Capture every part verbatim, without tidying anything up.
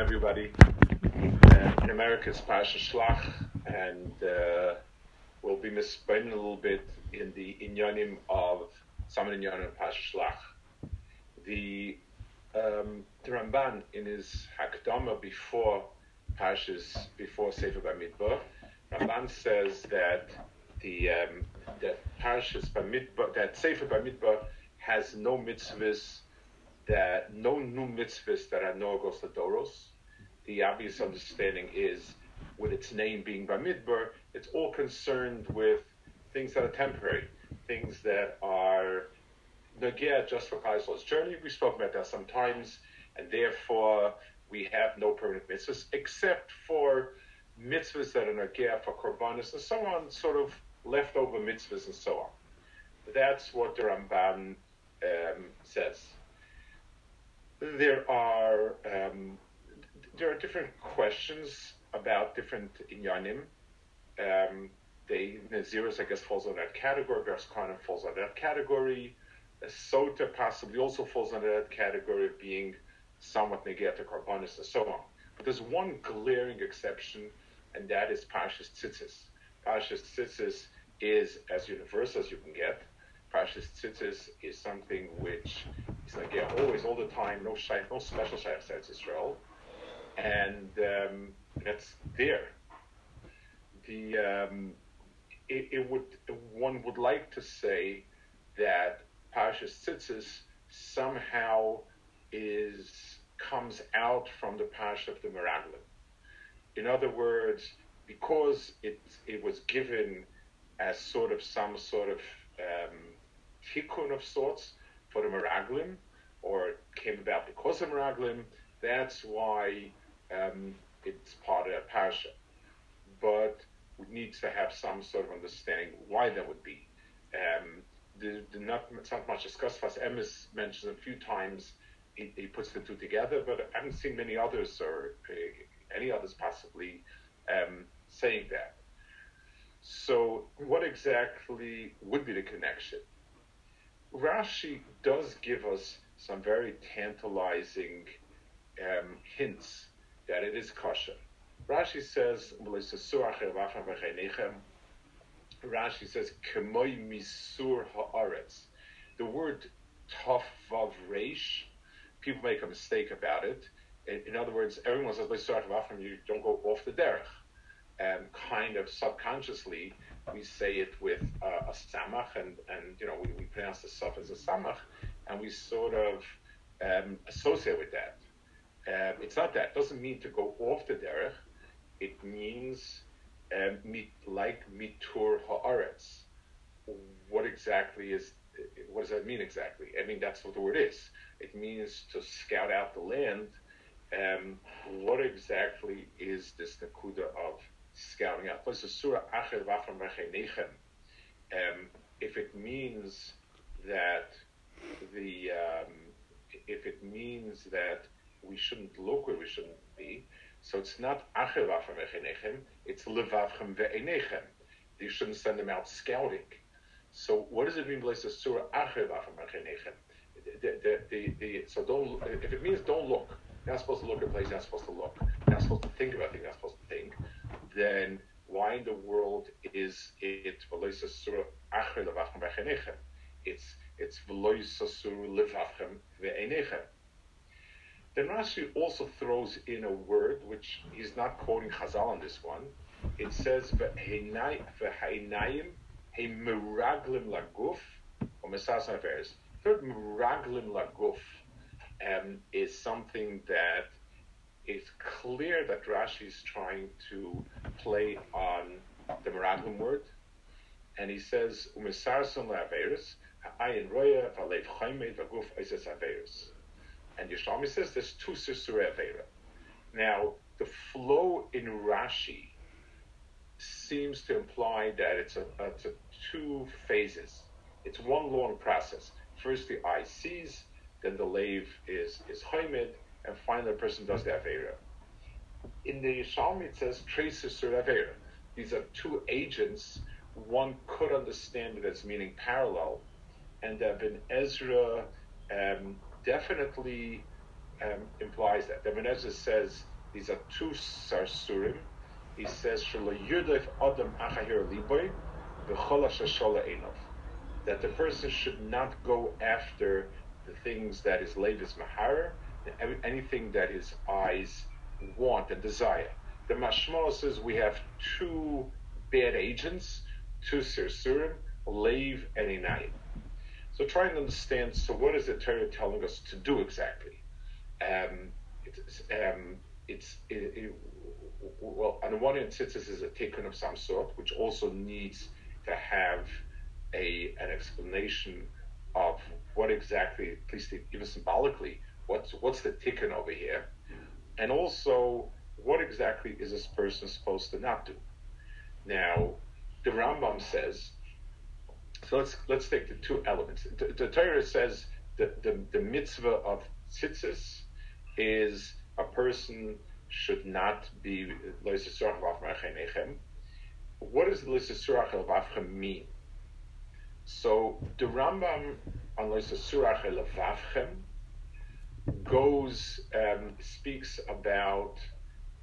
welcoming everybody. Uh, in America, it's Parshas Shlach, and uh, we'll be misspending a little bit in the inyanim of some inyanim of Parshas Shlach. The, um, the Ramban, in his Hakdama before Parshas, before Sefer Bamidbar, Ramban says that the um, that Parshas Bamidbar, that Sefer Bamidbar has no mitzvahs. There are no new mitzvahs that are noagos ladoros. The obvious understanding is, with its name being Bamidbar, it's all concerned with things that are temporary, things that are nagea just for Kaiser's journey. We spoke about that sometimes, and therefore we have no permanent mitzvahs, except for mitzvahs that are nagea for korbanos and so on, sort of leftover mitzvahs and so on. That's what the Ramban um, says. There are um, there are different questions about different inyanim. Um, they Naziris, I guess, falls on that category. Berskonim falls on that category. A Sota possibly also falls under that category of being somewhat negated korbanos and so on. But there's one glaring exception, and that is Parshas Tzitzis. Parshas Tzitzis is as universal as you can get. Parshas Tzitzis is something which is like yeah, always, all the time, no shy, no special shy of Israel, and um, that's there. The um, it, it would one would like to say that Parshas Tzitzis somehow is comes out from the Parsha of the Miraglim. In other words, because it it was given as sort of some sort of um, tikkun of sorts for the Miraglim, or came about because of Miraglim, that's why um, it's part of a parsha. But we need to have some sort of understanding why that would be. Um, the, the not, it's not much discussed. As Emes mentioned a few times, he, he puts the two together, but I haven't seen many others, or uh, any others possibly, um, saying that. So what exactly would be the connection? Rashi does give us some very tantalizing um, hints that it is kosher. Rashi says, Rashi says, Kemoi misur haaretz. The word tof vav reish, people make a mistake about it. In, in other words, everyone says, you don't go off the derech. Um, kind of subconsciously, we say it with uh, a samach, and, and you know we, we pronounce the saf as a samach, and we sort of um, associate with that. Um, it's not that. It doesn't mean to go off the derech. It means um, mit, like mitur haaretz. What exactly is? What does that mean exactly? I mean that's what the word is. It means to scout out the land. Um, what exactly is this nakuda of scouting out? Um, if it means that the um, if it means that we shouldn't look where we shouldn't be, so it's not acher vafam v'cheinechem, it's levavchem ve'einechem. You shouldn't send them out scouting. So what does it mean? The, the, the, the, so don't. If it means don't look, you're not supposed to look at places, you're not supposed to look, you're not supposed to think about things, you're not supposed to think, then why in the world is it Velois Asur Achre Levavchem V'Einechem? It's it's Velois Asur Levavchem V'Einechem. Then Rashi also throws in a word which he's not quoting Chazal on this one. It says V'Heinayim He'Meraglim Laguf or Mesas Nafers. Third Meraglim Laguf. Um, is something that is clear that Rashi is trying to play on the Miraglim word, and he says umisarson la'averis ha'ayin roya v'alev chaimed v'guf oises averis. And Yishmai says there's two sisure avera. Now the flow in Rashi seems to imply that it's a, it's a two phases. It's one long process. First the eye sees. Then the lave is is chaimed, and finally the person does the avera. In the Yishmai it says traces to avera. These are two agents. One could understand it as meaning parallel, and Ibn Ezra um, definitely um, implies that. The Ibn Ezra says these are two sarsurim. He says that the person should not go after the things that his lev is mahar, anything that his eyes want and desire. The Mashmah says we have two bad agents, two sirsurim, leiv and inayim. So try and understand, so what is the Torah telling us to do exactly? Um, it's, um, it's it, it, well, on the one hand, tzitzis is a tikkun of some sort, which also needs to have a an explanation of what exactly, at least even symbolically, what's, what's the tikkun over here? And also, what exactly is this person supposed to not do? Now, the Rambam says, so let's let's take the two elements. The, the Torah says that the, the mitzvah of tzitzis is a person should not be lo yisurach l'vavchem eichem. What does lo yisurach l'vavchem mean? So the Rambam on lo yisurach l'vavchem goes um, speaks about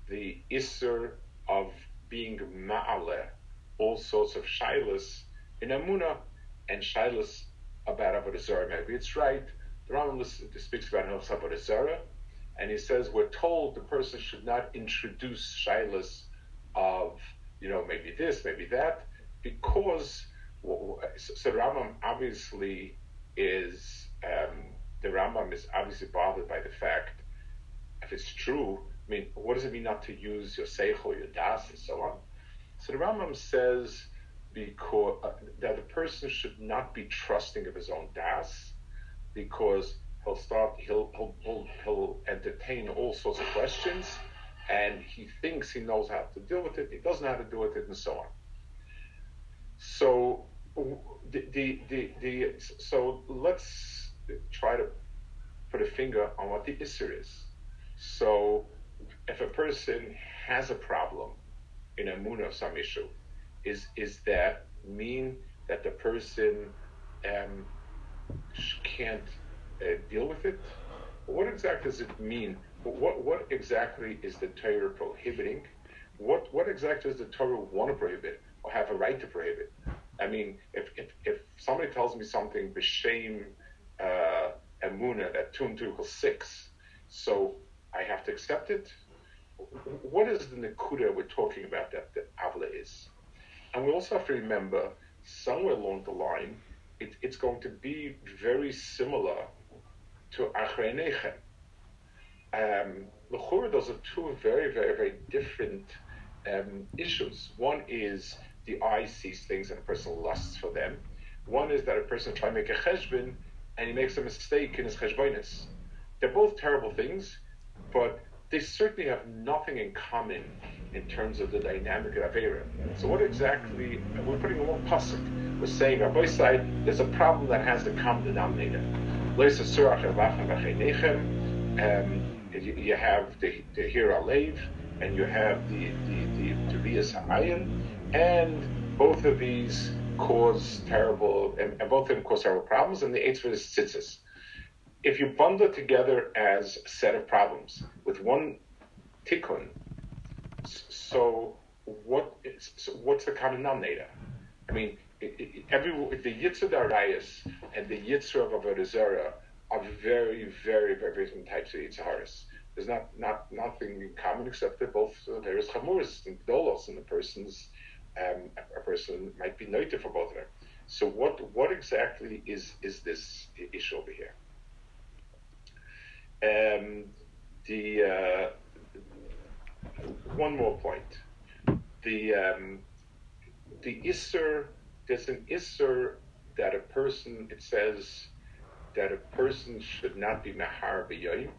the isser of being ma'aleh all sorts of shailas in Amunah and shailas about Avodah Zarah. Maybe it's right. The Rambam speaks about Avodah Zarah, and he says we're told the person should not introduce shailas of, you know, maybe this, maybe that, because well, so the Rambam obviously is um, the Rambam is obviously bothered by the fact, if it's true, I mean, what does it mean not to use your seichel, your das, and so on? So the Rambam says because uh, that the person should not be trusting of his own das, because he'll start, he'll he'll he'll, he'll entertain all sorts of questions, and he thinks he knows how to deal with it. He doesn't know how to deal with it, and so on. So the the the, the so let's try to put a finger on what the issur is. So, if a person has a problem in Amunah of some issue, is is that mean that the person um, can't uh, deal with it? What exactly does it mean? What what exactly is the Torah prohibiting? What what exactly does the Torah want to prohibit or have a right to prohibit? I mean, if if, if somebody tells me something b'shem uh, Amunah that two and two equals six, so I have to accept it. What is the nekuda we're talking about that the avla is? And we also have to remember, somewhere along the line, it, it's going to be very similar to achrei nechem. Um, L'chura, those are two very, very, very different um, issues. One is the eye sees things and a person lusts for them. One is that a person tries to make a cheshbon and he makes a mistake in his cheshbonis. They're both terrible things, but they certainly have nothing in common in terms of the dynamic of Avera. So what exactly, we're putting a long pasuk, we're saying on both sides, there's a problem that has a common denominator. Um, you have the, the Hira Leiv, and you have the the Rias Ha'ayin, and both of these cause terrible, and, and both of them cause terrible problems, and the eighth one is tzitzis. If you bundle together as a set of problems with one tikkun, so what? Is, so what's the common denominator? I mean, it, it, every the yitzur d'arayis and the yitzur of Avodah Zarah are very, very, very, very different types of yitzuris. There's not, not nothing in common except that both there is chamuris and dolos, and the person's um, a person might be noted for both of them. So what what exactly is is this issue over here? Um, the uh, one more point. The um, the isser. There's an isser that a person. It says that a person should not be nahar b'yoyim.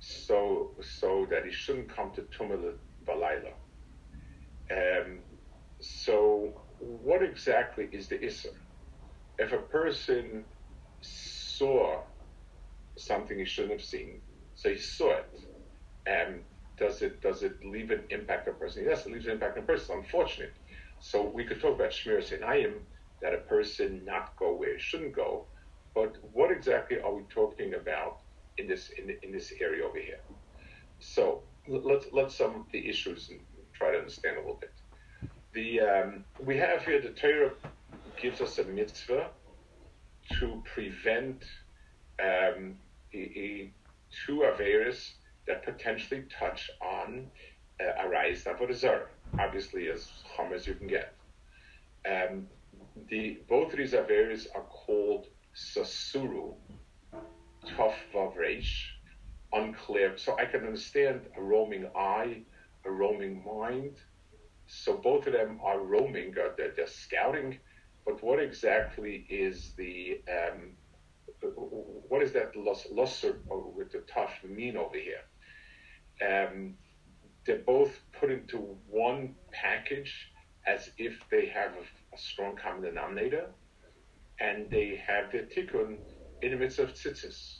So so that he shouldn't come to tumah b'layla. Um, so what exactly is the isser? If a person saw something he shouldn't have seen, so he saw it. Um, does it does it leave an impact on a person? Yes, it leaves an impact on a person. It's unfortunate. So we could talk about shmiras einayim, that a person not go where he shouldn't go, but what exactly are we talking about in this in, in this area over here. So let's let's sum up the issues and try to understand a little bit. The um, we have here the Torah gives us a mitzvah to prevent um, a, a two averis that potentially touch on uh, a rise of Avodah Zarah, obviously as harm as you can get. Um, the both of these averis are called sasuru, tough vavreish, unclear. So I can understand a roaming eye, a roaming mind. So both of them are roaming, or they're, they're scouting. But what exactly is the, um, what is that lusser with the tough mean over here? Um, they're both put into one package as if they have a, a strong common denominator, and they have their tikkun in the midst of tzitzis.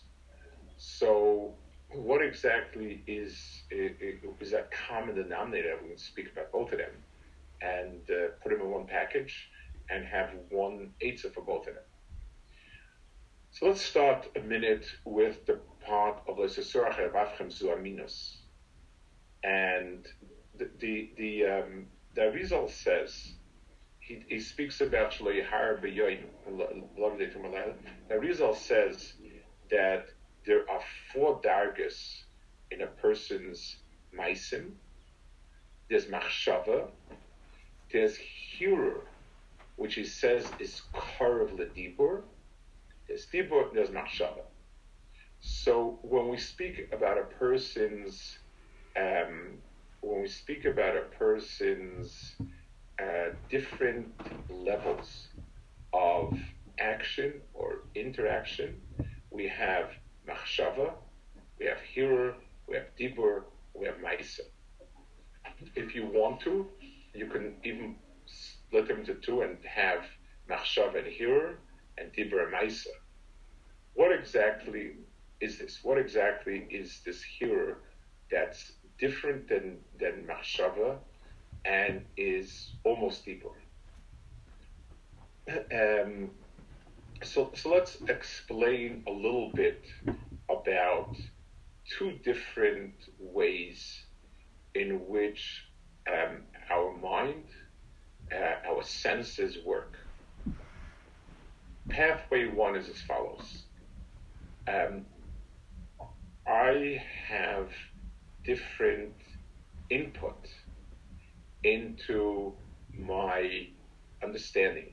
So what exactly is, is that common denominator? We can speak about both of them and uh, put them in one package and have one eitzah for both of them. So let's start a minute with the part of the Sesurach Eravavchem Zuaminus. And the the, the um, the Arizal says, he, he speaks about Shloi Har B'yoyim, the Arizal says that there are four dargas in a person's maisim. There's machshava, there's hirur, which he says is karev ledibur, there's dibur, there's machshava. So when we speak about a person's um, when we speak about a person's uh, different levels of action or interaction, we have machshava, we have hirur, we have dibur, we have ma'isa. If you want to, you can even split them into two and have machshava and hirur and dibur and ma'isa. What exactly is this? What exactly is this hirur that's different than, than machshava and is almost dibur? Um, So, so let's explain a little bit about two different ways in which um, our mind, uh, our senses work. Pathway one is as follows. Um, I have different input into my understanding.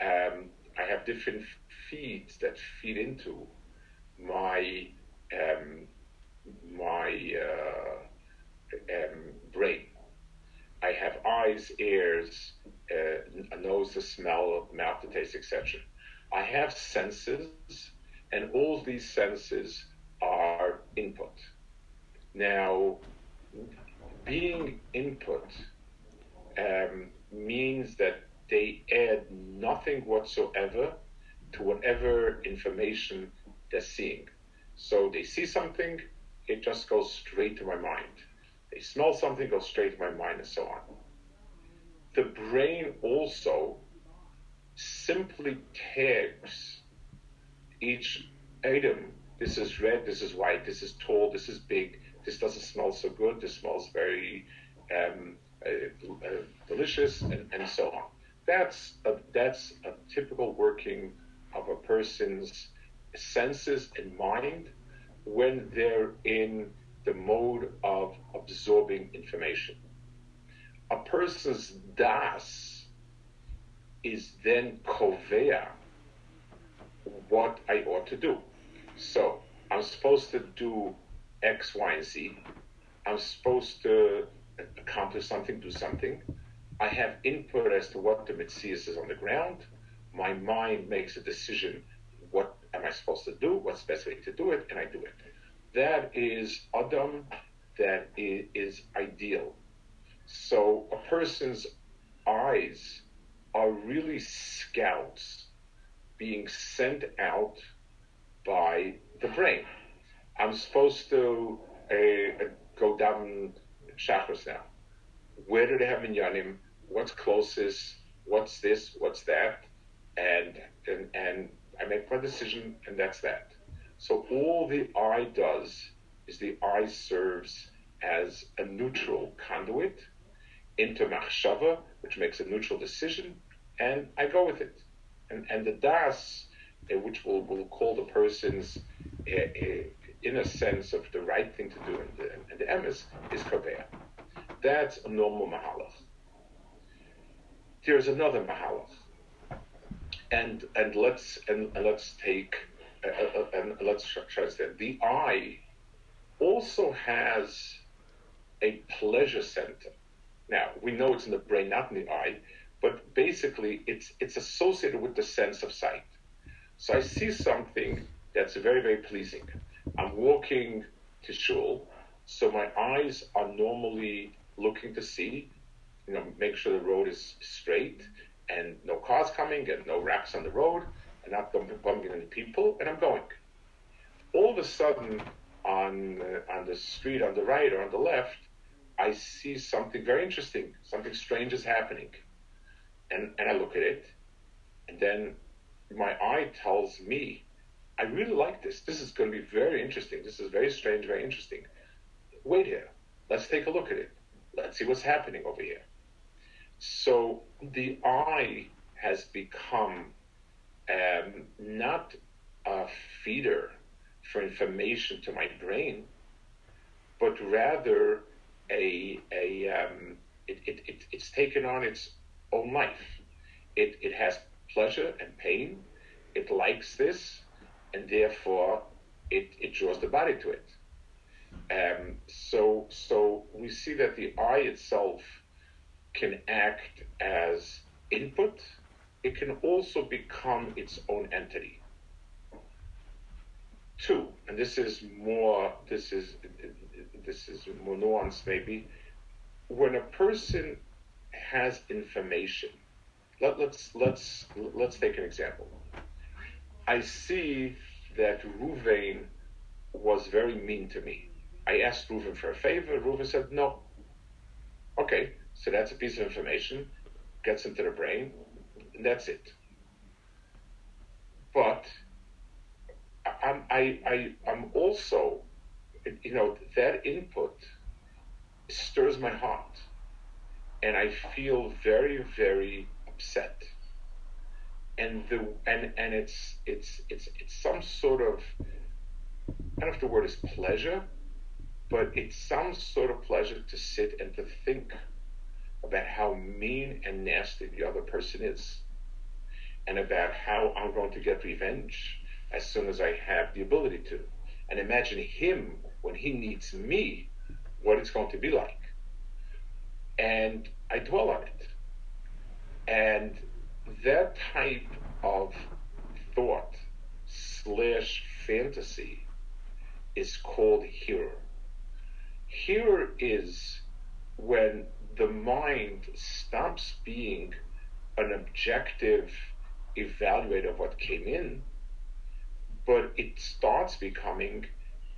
Um, I have different feeds that feed into my um, my uh, um, brain. I have eyes, ears, uh, a nose to smell, mouth to taste, et cetera. I have senses, and all of these senses are input. Now, being input um, means that they add nothing whatsoever to whatever information they're seeing. So they see something, it just goes straight to my mind. They smell something, goes straight to my mind, and so on. The brain also simply tags each item. This is red, this is white, this is tall, this is big, this doesn't smell so good, this smells very um, uh, uh, delicious, and, and so on. That's a, that's a typical working of a person's senses and mind when they're in the mode of absorbing information. A person's das is then kovea what I ought to do. So I'm supposed to do X, Y, and Z. I'm supposed to accomplish something, do something. I have input as to what the metzius is on the ground. My mind makes a decision, what am I supposed to do, what's the best way to do it, and I do it. That is Adam, that is ideal. So a person's eyes are really scouts being sent out by the brain. I'm supposed to uh, go down chakras now. Where do they have minyanim? What's closest, what's this, what's that, and and, and I make my decision, and that's that. So all the eye does is the eye serves as a neutral conduit into machshava, which makes a neutral decision, and I go with it. And and the das, which will will call the person's uh, uh, inner sense of the right thing to do, and the, and the emes is kaveya. That's a normal mahalach. There's another mahalach, and and let's and, and let's take uh, uh, and let's translate. The eye also has a pleasure center. Now we know it's in the brain, not in the eye, but basically it's it's associated with the sense of sight. So I see something that's very very pleasing. I'm walking to shul, so my eyes are normally looking to see, you know, make sure the road is straight and no cars coming and no wraps on the road and not bumping any people, and I'm going. All of a sudden, on uh, on the street on the right or on the left, I see something very interesting, something strange is happening, and and I look at it, and then my eye tells me, I really like this. This is going to be very interesting. This is very strange, very interesting. Wait here. Let's take a look at it. Let's see what's happening over here. So the eye has become um, not a feeder for information to my brain, but rather a a um, it, it it it's taken on its own life. It it has pleasure and pain. It likes this, and therefore it it draws the body to it. Um, so so we see that the eye itself can act as input. It can also become its own entity. Two, and this is more this is this is more nuanced maybe. When a person has information, let, let's let's let's take an example. I see that Reuven was very mean to me. I asked Reuven for a favor. Reuven said no. Okay, so that's a piece of information, gets into the brain, and that's it. But I'm I, I I'm also, you know, that input stirs my heart, and I feel very very upset. And the and, and it's it's it's it's some sort of, I don't know if the word is pleasure, but it's some sort of pleasure to sit and to think about how mean and nasty the other person is, and about how I'm going to get revenge as soon as I have the ability to. And imagine him when he needs me, what it's going to be like. And I dwell on it. And that type of thought slash fantasy is called hirur. Hirur is when the mind stops being an objective evaluator of what came in, but it starts becoming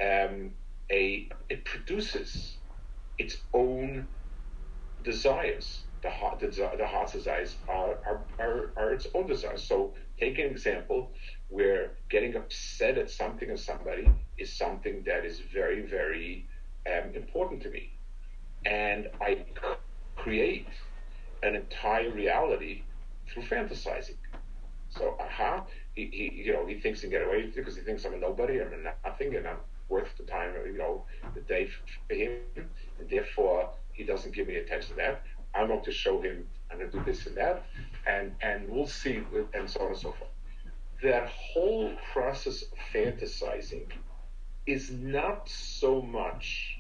um, a, it produces its own desires. The heart, the heart's desires are, are, are, are its own desires. So take an example where getting upset at something or somebody is something that is very, very um, important to me. And I create an entire reality through fantasizing. So, aha, uh-huh, he, he, you know, he thinks he can get away because he thinks I'm a nobody, I'm a nothing, and I'm worth the time, you know, the day for him, and therefore he doesn't give me attention to that. I'm going to show him, I'm going to do this and that, and, and we'll see, and so on and so forth. That whole process of fantasizing is not so much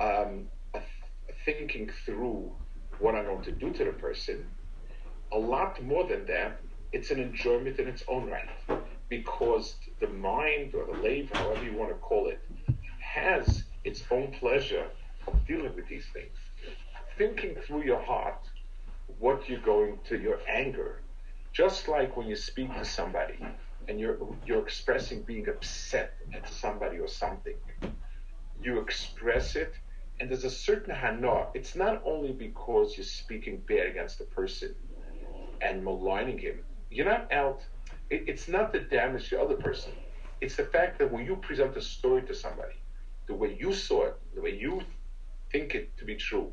um, a th- thinking through what I'm going to do to the person. A lot more than that, it's an enjoyment in its own right, because the mind or the lave, however you want to call it, has its own pleasure of dealing with these things. Thinking through your heart what you're going to, your anger, just like when you speak to somebody and you're you're expressing being upset at somebody or something, you express it, and there's a certain hana. It's not only because you're speaking bad against the person and maligning him. You're not out, it, it's not to damage the other person, It's the fact that when you present a story to somebody, the way you saw it, the way you think it to be true,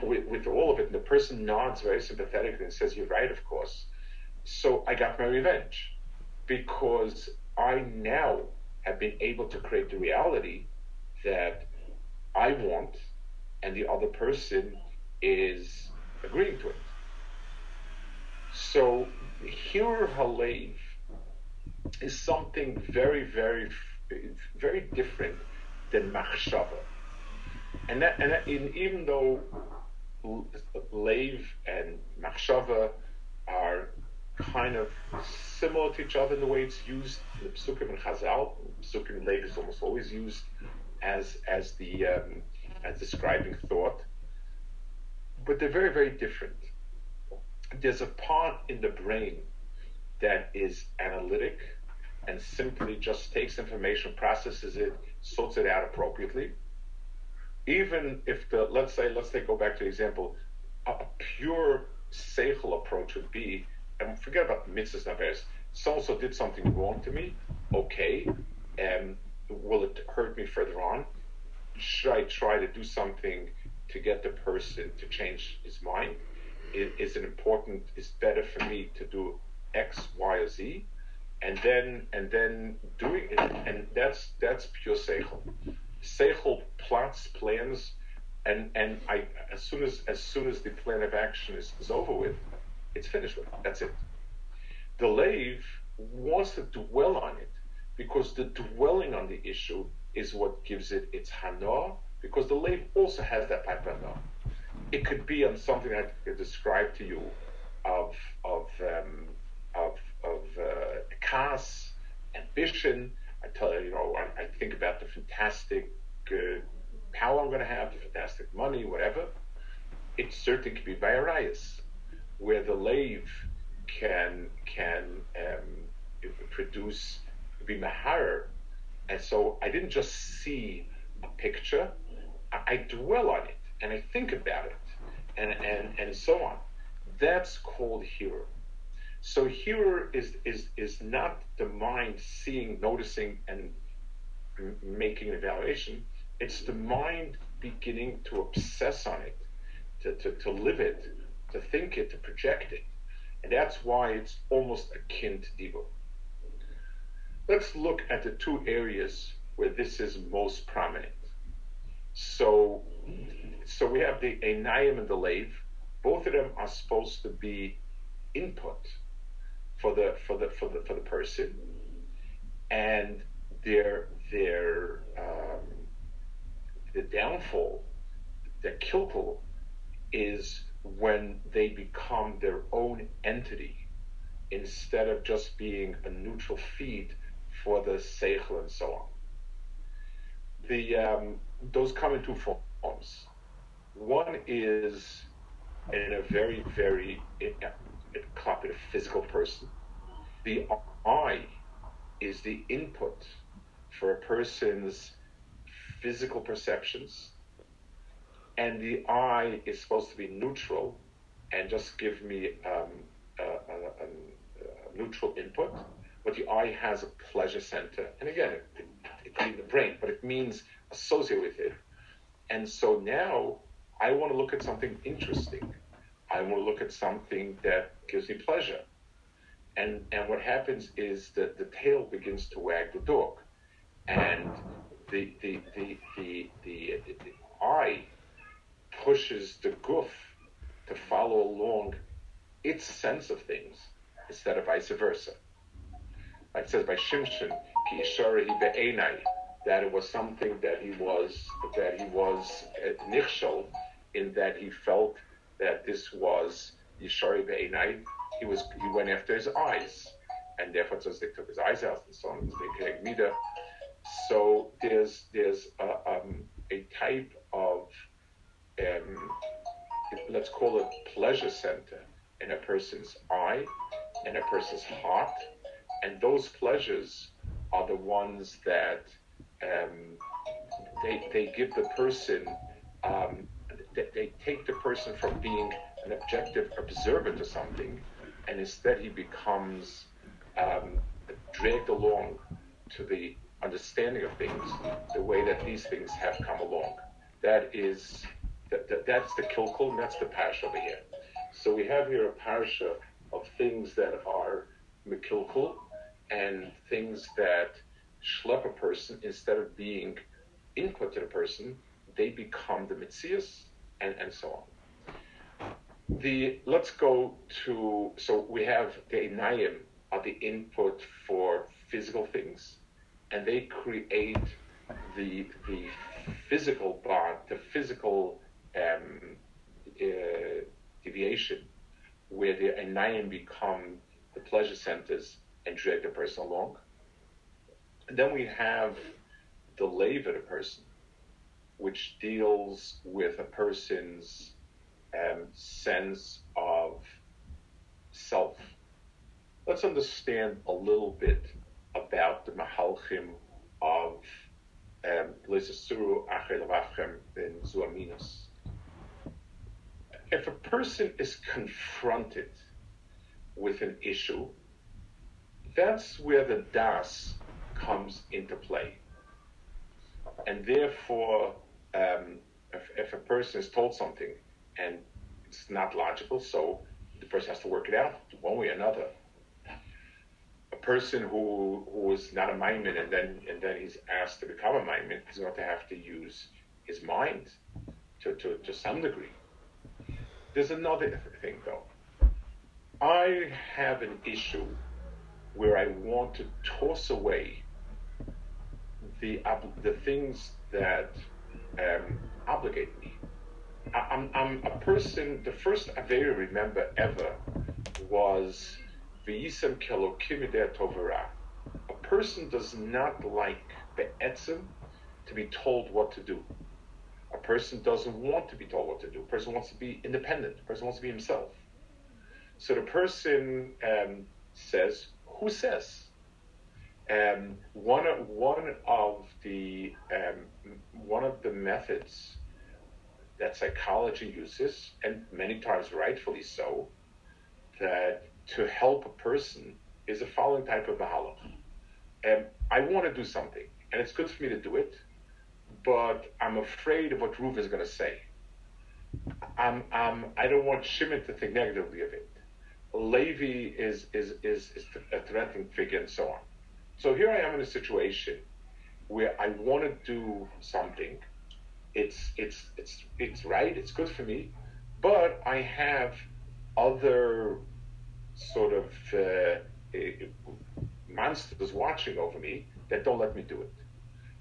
with, with all of it, and the person nods very sympathetically and says, "You're right, of course." So I got my revenge, because I now have been able to create the reality that I want, and the other person is agreeing to it. So Hirur Halev is something very, very, very different than Machshava. And that, and that, in, even though Lev and Machshava are kind of similar to each other in the way it's used, the Psukim and Chazal, Psukim and Lev is almost always used as as the um, as describing thought, but they're very, very different. There's a part in the brain that is analytic and simply just takes information, processes it, sorts it out appropriately. Even if the, let's say, let's take, go back to the example, a, a pure seichel approach would be, and forget about mitzvahs and averos, so-and-so did something wrong to me, okay, um, will it hurt me further on? Should I try to do something to get the person to change his mind? Is, is it important, is better for me to do X, Y, or Z? And then, and then doing it, and that's, that's pure seichel. Seichel plots, plans, and, and I, as soon as as soon as the plan of action is, is over with, it's finished with. That's it. The Leiv wants to dwell on it, because the dwelling on the issue is what gives it its hana, because the Leiv also has that type of hana. It could be on something I could describe to you of of um, of of uh, kas, ambition. I tell you, you know, I, I think about the fantastic uh, power I'm going to have, the fantastic money, whatever. It certainly could be Vairayas, where the Leiv can can um, produce, be Maharer. And so I didn't just see a picture, I, I dwell on it, and I think about it, and, and, and so on. That's called Hirur. So Hirur is, is, is not the mind seeing, noticing, and making an evaluation. It's the mind beginning to obsess on it, to, to, to live it, to think it, to project it. And that's why it's almost akin to Dibur. Let's look at the two areas where this is most prominent. So, so we have the Einayim and the Leiv. Both of them are supposed to be input for the for the for the for the person, and their their um, the downfall, the kiltul, is when they become their own entity instead of just being a neutral feed for the seichel and so on. The um, those come in two forms. One is in a very very in, a copy of a physical person. The I is the input for a person's physical perceptions, and the I is supposed to be neutral and just give me um, a, a, a, a neutral input. But the I has a pleasure center, and again, it, it, it could be in the brain, but it means associate with it. And so now I want to look at something interesting. I want to look at something that gives me pleasure. And and what happens is that the tail begins to wag the dog. And the the the the, the, the, the eye pushes the goof to follow along its sense of things instead of vice versa. Like it says by Shimshon, Ki Isharahi Be'enai, that it was something that he was that he was nichshol, in that he felt that this was Yishari Be'enai. He was he went after his eyes, and therefore it says they took his eyes out and so on. So there's there's a, um, a type of um, let's call it pleasure center in a person's eye, in a person's heart, and those pleasures are the ones that um, they they give the person. Um, that they take the person from being an objective observer to something, and instead he becomes um, dragged along to the understanding of things, the way that these things have come along. That is, that, that that's the kilkul, and that's the parasha over here. So we have here a parasha of things that are mekilkul and things that schlep a person. Instead of being input to the person, they become the mitzias, and, and so on. The let's go to so we have the enayim are the input for physical things, and they create the the physical bond, the physical um, uh, deviation, where the enayim become the pleasure centers and drag the person along. And then we have the leva of the person, which deals with a person's um, sense of self. Let's understand a little bit about the mahalchim of Lezesuru Achel Avachem Ben Zuaminos. If a person is confronted with an issue, that's where the das comes into play. And therefore, um, if, if a person is told something and it's not logical, so the person has to work it out one way or another. A person who who is not a maimin and then and then he's asked to become a maimin is going to have to use his mind to, to, to some degree. There's another thing, though. I have an issue where I want to toss away the the things that um, obligate me. I, I'm, I'm a person, the first Aveira remember ever was V'yisem kelokim ideh tovara. A person does not like be'etzim to be told what to do. A person doesn't want to be told what to do. A person wants to be independent. A person wants to be himself. So the person um, says, who says? Um, one of one of the um, one of the methods that psychology uses, and many times rightfully so, that to help a person is the following type of mahalach. Um, I want to do something, and it's good for me to do it, but I'm afraid of what Reuven is going to say. I'm, I'm, I don't want Shimon to think negatively of it. Levi is is is, is a threatening figure, and so on. So here I am in a situation where I want to do something. It's it's it's it's right. It's good for me, but I have other sort of uh, monsters watching over me that don't let me do it.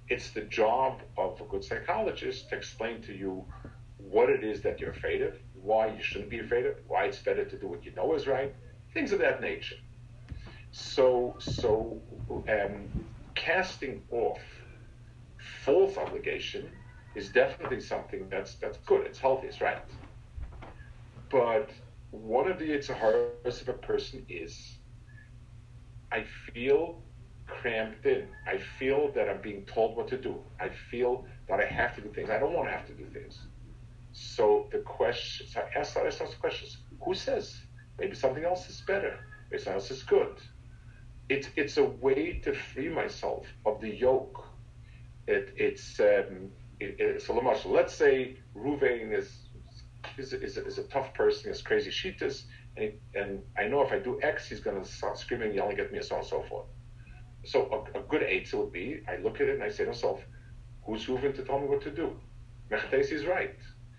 It's the job of a good psychologist to explain to you what it is that you're afraid of, why you shouldn't be afraid of, why it's better to do what you know is right, things of that nature. So, so um, casting off false obligation is definitely something that's that's good. It's healthy. It's right. But one of the yetzaharos of a person is, I feel cramped in. I feel that I'm being told what to do. I feel that I have to do things. I don't want to have to do things. So the question, so I ask ourselves questions. Who says? Maybe something else is better. Maybe something else is good. It's it's a way to free myself of the yoke. It, it's um, it, it's a lamash. Let's say Reuven is is is a, is a tough person. Has crazy shittas, and and I know if I do X, he's going to start screaming, yelling at me, and so on and so forth. So a, a good answer would be, I look at it and I say to myself, who's Reuven to tell me what to do? Mechades is right.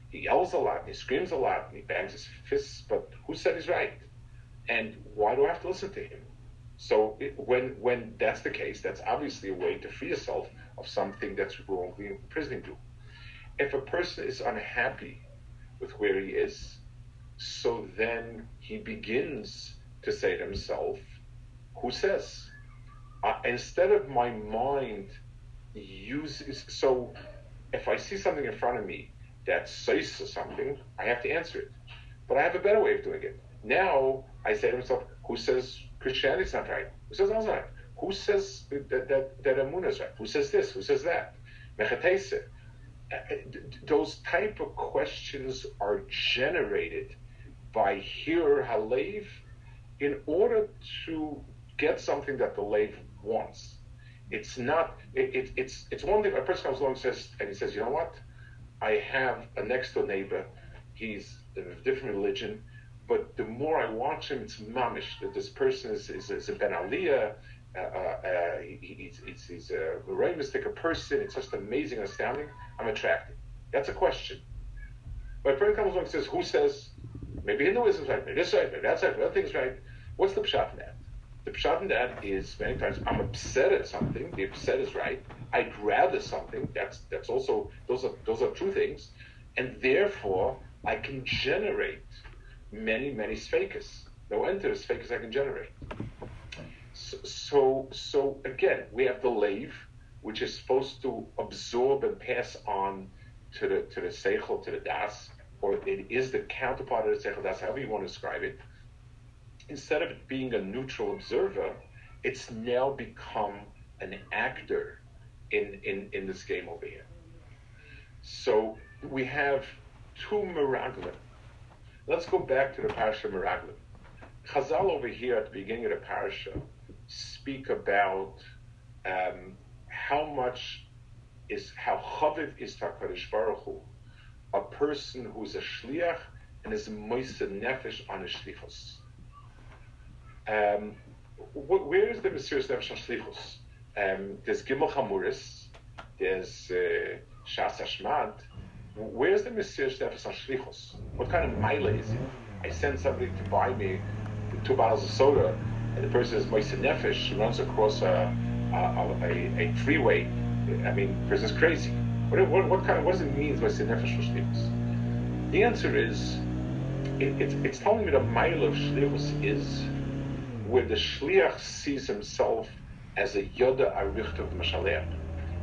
He yells a lot, and he screams a lot, and he bangs his fists. But who said he's right? And why do I have to listen to him? So it, when when that's the case, that's obviously a way to free yourself of something that's wrongly imprisoning you. If a person is unhappy with where he is, so then he begins to say to himself, who says? Uh, instead of my mind uses, so if I see something in front of me that says something, I have to answer it. But I have a better way of doing it. Now I say to myself, who says Christianity is not right? Who says that's not right? Who says that that, that Amunah is right? Who says this? Who says that? Mechatese. Those type of questions are generated by hearer halev in order to get something that the lev wants. It's not, it, it, it's it's one thing, a person comes along and says, and he says, you know what, I have a next door neighbor, he's of a different religion, but the more I watch him, it's mamish, that this person is, is, is a Ben Aliyah, uh, uh, he, he's, he's, he's a very mystic person, it's just amazing, astounding, I'm attracted. That's a question. But a person comes along and says, who says, maybe Hinduism's right, maybe this right, maybe that's right, maybe other thing's right. What's the pshat in that? The pshat in that is many times I'm upset at something. The upset is right. I'd rather something. That's that's also those are those are true things, and therefore I can generate many many sfekas. No enter sfekas I can generate. So, so so again we have the leiv, which is supposed to absorb and pass on to the to the seichel, to the das, or it is the counterpart of the seichel das, however you want to describe it. Instead of it being a neutral observer, it's now become an actor in, in, in this game over here. So we have two Miraglim. Let's go back to the Parasha Miraglim. Chazal over here at the beginning of the Parasha speak about um, how much is, how chaviv is to HaKadosh Baruch Hu, a person who's a shliach and is moisa nefesh on his shlichus. Um, wh- where is the mysterious nefesh on shlichus? Um, there's Gimel Chamuris, there's uh, Shas Hashmad. Where's the mysterious nefesh on shlichus? What kind of mila is it? I send somebody to buy me two bottles of soda, and the person is moisa nefesh, runs across a, a, a, a freeway. I mean, the person's crazy. What, what, what, kind of, what does it mean moisa nefesh on shlichus? The answer is, it, it, it's telling me the mila of shlichus is where the shliach sees himself as a yoda aricht of mashaleh.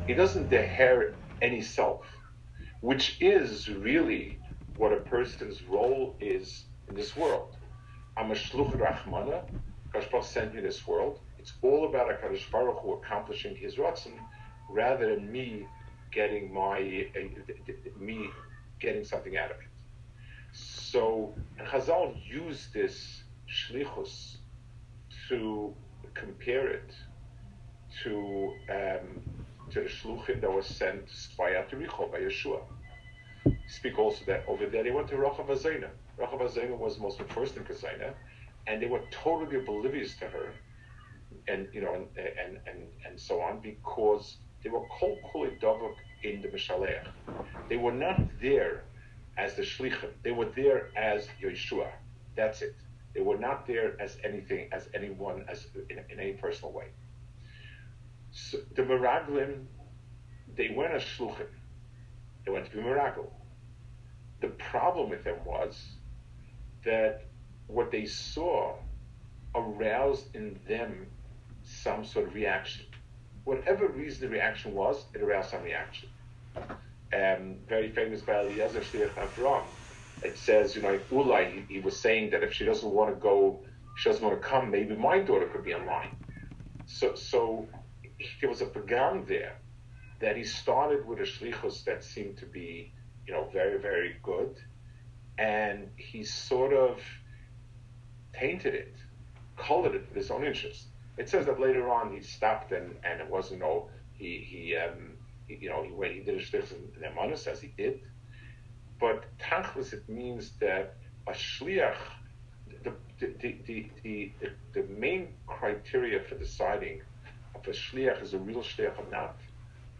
He doesn't inherit any self, which is really what a person's role is in this world. I'm a shluch rachmana, HaKadosh Baruch sent me this world. It's all about HaKadosh Baruch Hu accomplishing his ratzon, rather than me getting my, uh, me getting something out of it. So, and Chazal used this shlichus to compare it to um, to the shluchim that was sent to spy out to Rechov by Yeshua. Speak also that over there they went to Rachav Azaynah. Rachav Azaynah was Muslim first in Kazayna, and they were totally oblivious to her, and you know, and and and, and so on, because they were kol kol davok in the Mishaleh. They were not there as the shlichim. They were there as Yeshua. That's it. They were not there as anything, as anyone, as in, in any personal way. So the Miraglim, they weren't as shluchim. They went to be Miraglim. The problem with them was that what they saw aroused in them some sort of reaction. Whatever reason the reaction was, it aroused some reaction. Um, very famous by Eliezer Shlichanfram. It says, you know, Ula, he, he was saying that if she doesn't want to go, she doesn't want to come, maybe my daughter could be in line. So so there was a pagam there that he started with a shlichus that seemed to be, you know, very, very good. And he sort of tainted it, colored it with his own interest. It says that later on he stopped and, and it wasn't, you know, he, he, um, he you know, he, when he did a shlichus in the Amanus, as he did. But tachlis, it means that a shliach, the the, the the the main criteria for deciding if a shliach is a real shliach or not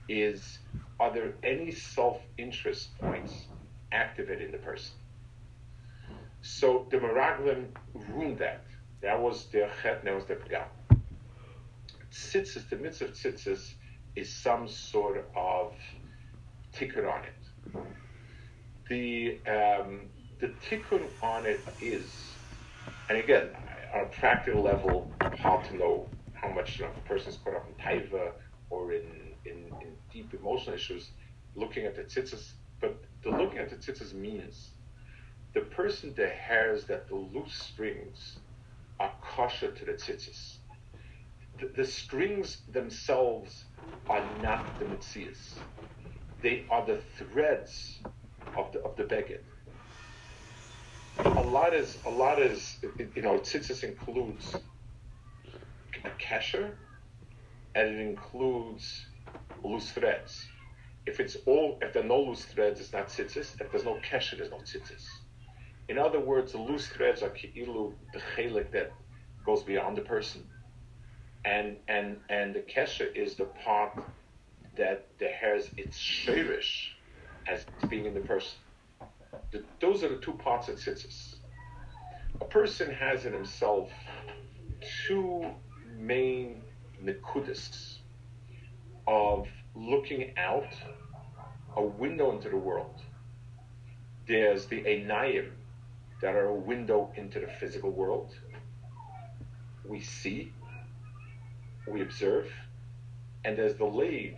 is, are there any self-interest points activated in the person? So the Miraglim ruined that. That was their chet, that was their pagam. Tzitzis, the mitzvah of tzitzis, is some sort of ticket on it. The um, the tikkun on it is, and again, on a practical level, hard to know how much, you know, a person is caught up in taiva or in, in, in deep emotional issues, looking at the tzitzis. But the looking at the tzitzis means the person that hears that the loose strings are kosher to the tzitzis. The, the strings themselves are not the mitzias. They are the threads of the of the beged. A lot is a lot is you know tzitzis includes a kasher and it includes loose threads. If it's all, if there are no loose threads, it's not tzitzis. If there's no kesher, there's no tzitzis. In other words, the loose threads are ki'ilu, the chelik that goes beyond the person. And and and the kesher is the part that the has its sheirish as being in the person. The, those are the two parts of tzitzis. A person has in himself two main nekudas of looking out a window into the world. There's the einayim that are a window into the physical world. We see, we observe, and there's the leiv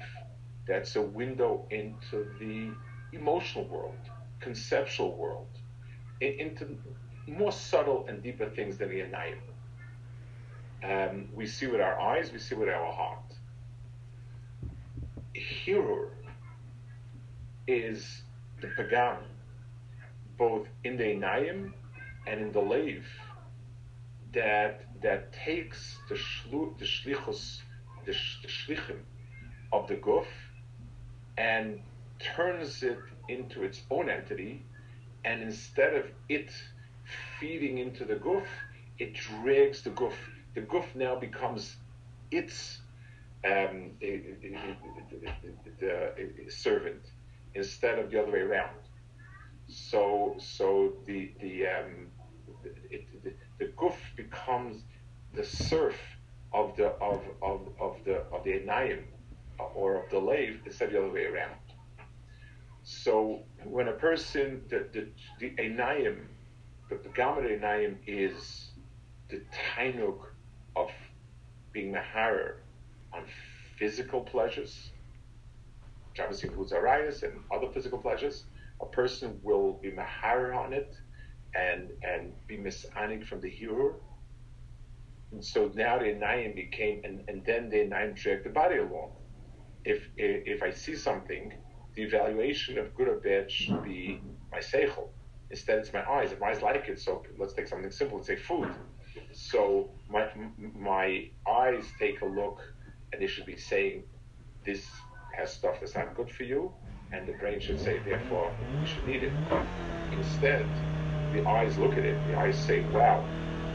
that's a window into the emotional world, conceptual world, into more subtle and deeper things than the einayim. Um, we see with our eyes, we see with our heart. Hirur is the pagam, both in the einayim and in the leiv, that that takes the shlu, the shlichus, the, sh, the shlichim of the guf, and turns it into its own entity, and instead of it feeding into the guf, it drags the guf. The guf now becomes its um, the servant instead of the other way around. So, so the the um, it, the, the guf becomes the serf of the of of of the of the einayim or of the leiv instead of the other way around. So, when a person the the the einayim, the gamut einayim is the tainuk of being meharer on physical pleasures, which obviously includes arayas and other physical pleasures. A person will be meharer on it and and be misanig from the hirur. And so now the einayim became, and, and then the einayim dragged the body along. If, if if I see something, the evaluation of good or bad should be my seichel. Instead, it's my eyes. If my eyes like it, so let's take something simple and say food. So my my eyes take a look, and they should be saying, this has stuff that's not good for you, and the brain should say, therefore, you should eat it. Instead, the eyes look at it, the eyes say, wow,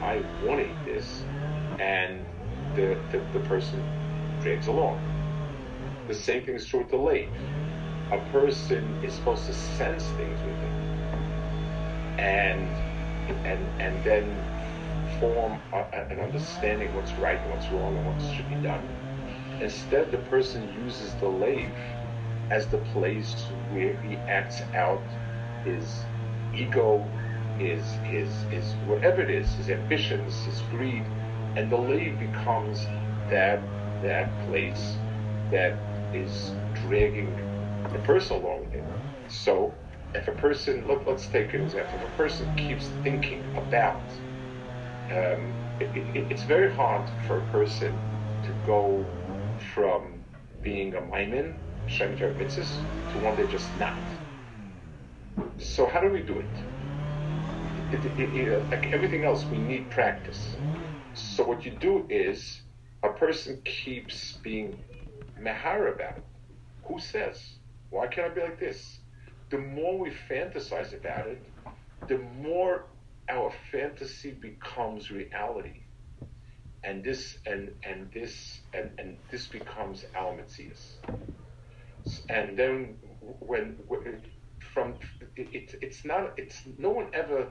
I want to eat this, and the, the, the person drags along. The same thing is true with the leiv. A person is supposed to sense things with it, and, and, and then form a, an understanding what's right and what's wrong and what should be done. Instead, the person uses the leiv as the place where he acts out his ego, his, his, his whatever it is, his ambitions, his greed, and the leiv becomes that that place that is dragging the person along with it. So, if a person, look, let's take an example. If a person keeps thinking about, um, it, it, it's very hard for a person to go from being a maimin, Shem Torah mitzvahs, to one they're just not. So how do we do it? It, it, it? Like everything else, we need practice. So what you do is, a person keeps being mehara about it. Who says? Why can't I be like this? The more we fantasize about it, the more our fantasy becomes reality. And this and and this and, and this becomes our metzias. And then when, when from it, it it's not it's no one ever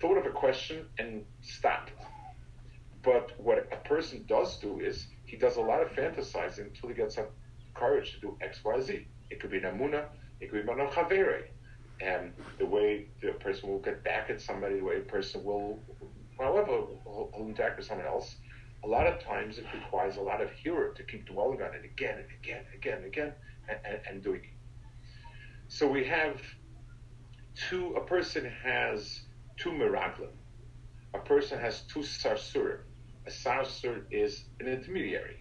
thought of a question and stopped. But what a person does do is he does a lot of fantasizing until he gets up courage to do X, Y, Z. It could be namuna, it could be manon chavere, and the way the person will get back at somebody, the way a person will, however, will interact with someone else. A lot of times it requires a lot of hirur to keep dwelling on it again and again and again and again and, and, and doing it. So we have two, a person has two miraglim. A person has two sarsurim. A sarsur is an intermediary.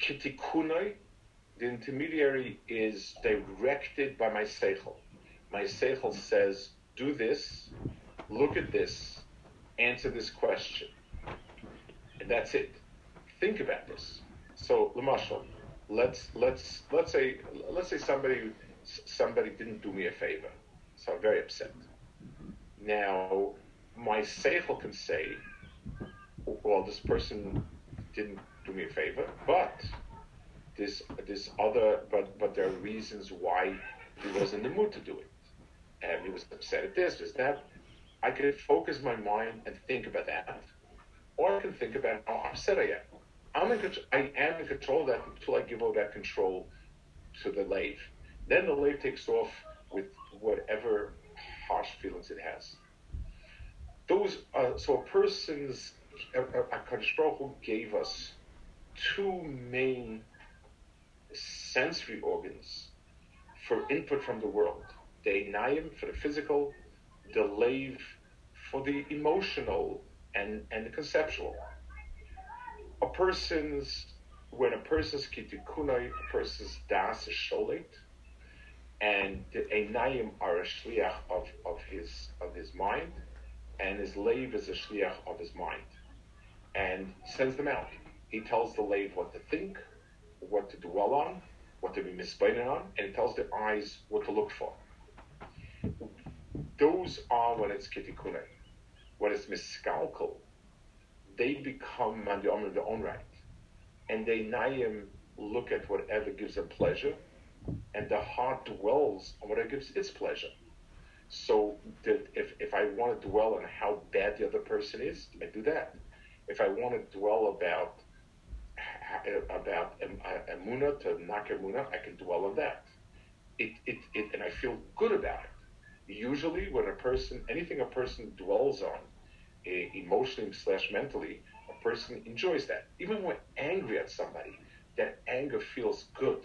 Kitikunoi, the intermediary is directed by my seichel. My seichel says, do this, look at this, answer this question. And that's it. Think about this. So, Lamashal, let's let's let's say let's say somebody somebody didn't do me a favor, so I'm very upset. Now, my seichel can say, well, this person didn't do me a favor, but this this other, but but there are reasons why he was in the mood to do it, and he was upset at this, was that. I can focus my mind and think about that, or I can think about how upset I am. I'm in control, I am in control of that until I give all that control to the lave. Then the lave takes off with whatever harsh feelings it has. Those are, so a person's, HaKadosh Baruch Hu gave us two main sensory organs for input from the world. The einayim for the physical, the lave for the emotional and, and the conceptual. A person's, when a person's kitikunai, a person's das is sholet, and the einayim are a shliach of, of his of his mind, and his lave is a shliach of his mind. And sends them out. He tells the lave what to think, what to dwell on, what to be misbehaving on, and he tells the eyes what to look for. Those are when it's kitikune, when it's miskalkal, they become on the of their own right, and they naim look at whatever gives them pleasure, and the heart dwells on whatever gives its pleasure. So that if if I want to dwell on how bad the other person is, I do that. If I want to dwell about about emunah to nakemunah, I can dwell on that. It it it, and I feel good about it. Usually when a person, anything a person dwells on, emotionally slash mentally, a person enjoys that. Even when angry at somebody, that anger feels good,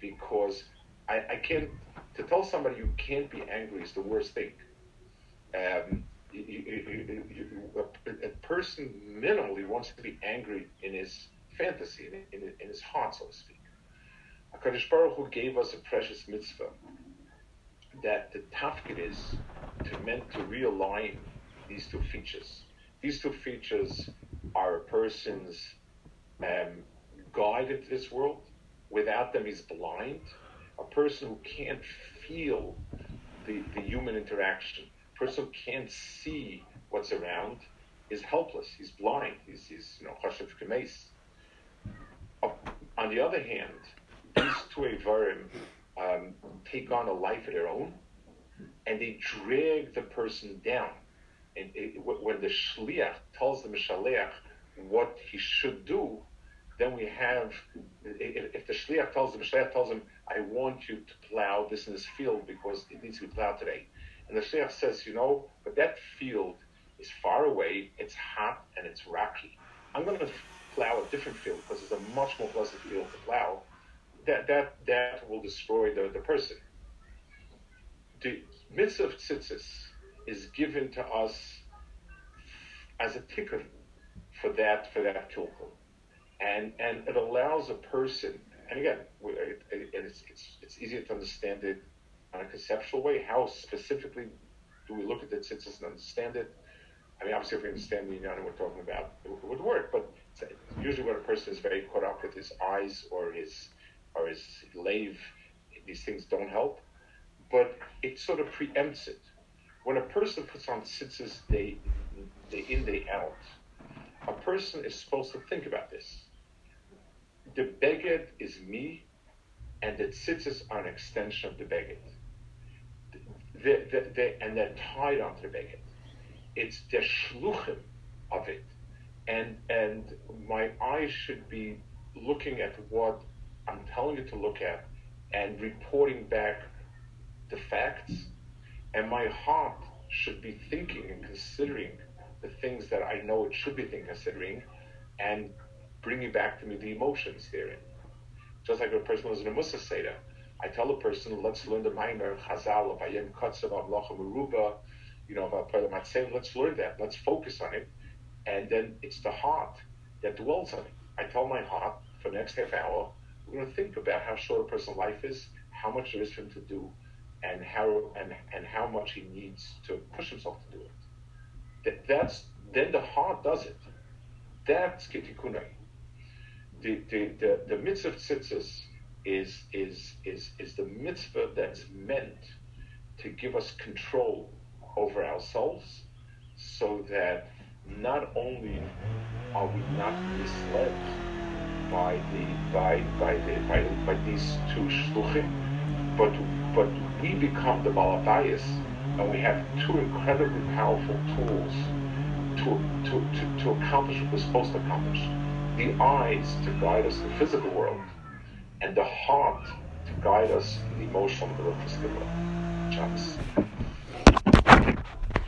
because I, I can't, to tell somebody you can't be angry is the worst thing. Um, you, you, you, a, a person minimally wants to be angry in his fantasy, in, in, in his heart, so to speak. HaKadosh Baruch Hu gave us a precious mitzvah, that the tafkid is to meant to realign these two features. These two features are a person's um, guide into this world. Without them, he's blind. A person who can't feel the, the human interaction, a person who can't see what's around, is helpless. He's blind. He's, he's you know, chashev kameis. On the other hand, these two evarim Um, take on a life of their own, and they drag the person down. And it, when the shliach tells the mishaleach what he should do, then we have, if the shliach tells the mishaleach tells him, I want you to plow this in this field because it needs to be plowed today, and the shliach says, you know, but that field is far away, it's hot and it's rocky. I'm going to plow a different field because it's a much more pleasant field to plow. That that that will destroy the, the person. The mitzvah of tzitzis is given to us as a tikkun for that for that kilkul, and and it allows a person. And again, it, it, it's it's it's easier to understand it on a conceptual way. How specifically do we look at the tzitzis and understand it? I mean, obviously, if we understand the Inyan we're talking about, it would work. But usually, when a person is very caught up with his eyes or his or his lave, these things don't help, but it sort of preempts it. When a person puts on tzitzis, they, they in, they out, a person is supposed to think about this. The beged is me, and the tzitzis are an extension of the beged. They, they, they, and they're tied onto the beged. It's the shluchim of it. And, and my eyes should be looking at what I'm telling you to look at and reporting back the facts, and my heart should be thinking and considering the things that I know it should be thinking, considering, and bringing back to me the emotions therein. Just like a person who's in a Musa Seder, I tell a person, let's learn the minor Chazal, Abayen, Katsav, Abloch, Merubah, you know, about Parshas Matzeh, let's learn that, let's focus on it, and then it's the heart that dwells on it. I tell my heart for the next half hour, we're going to think about how short a person's life is, how much there is for him to do, and how and, and how much he needs to push himself to do it. That, that's then the heart does it. That's kitikunai. the the the, the mitzvah of tzitzis is is is is the mitzvah that's meant to give us control over ourselves, so that not only are we not misled by the by by the by, by these two shluchim, but but we become the Malabayas, and we have two incredibly powerful tools to to, to to accomplish what we're supposed to accomplish. The eyes to guide us in the physical world, and the heart to guide us in the emotional and the religious world. Shabbos.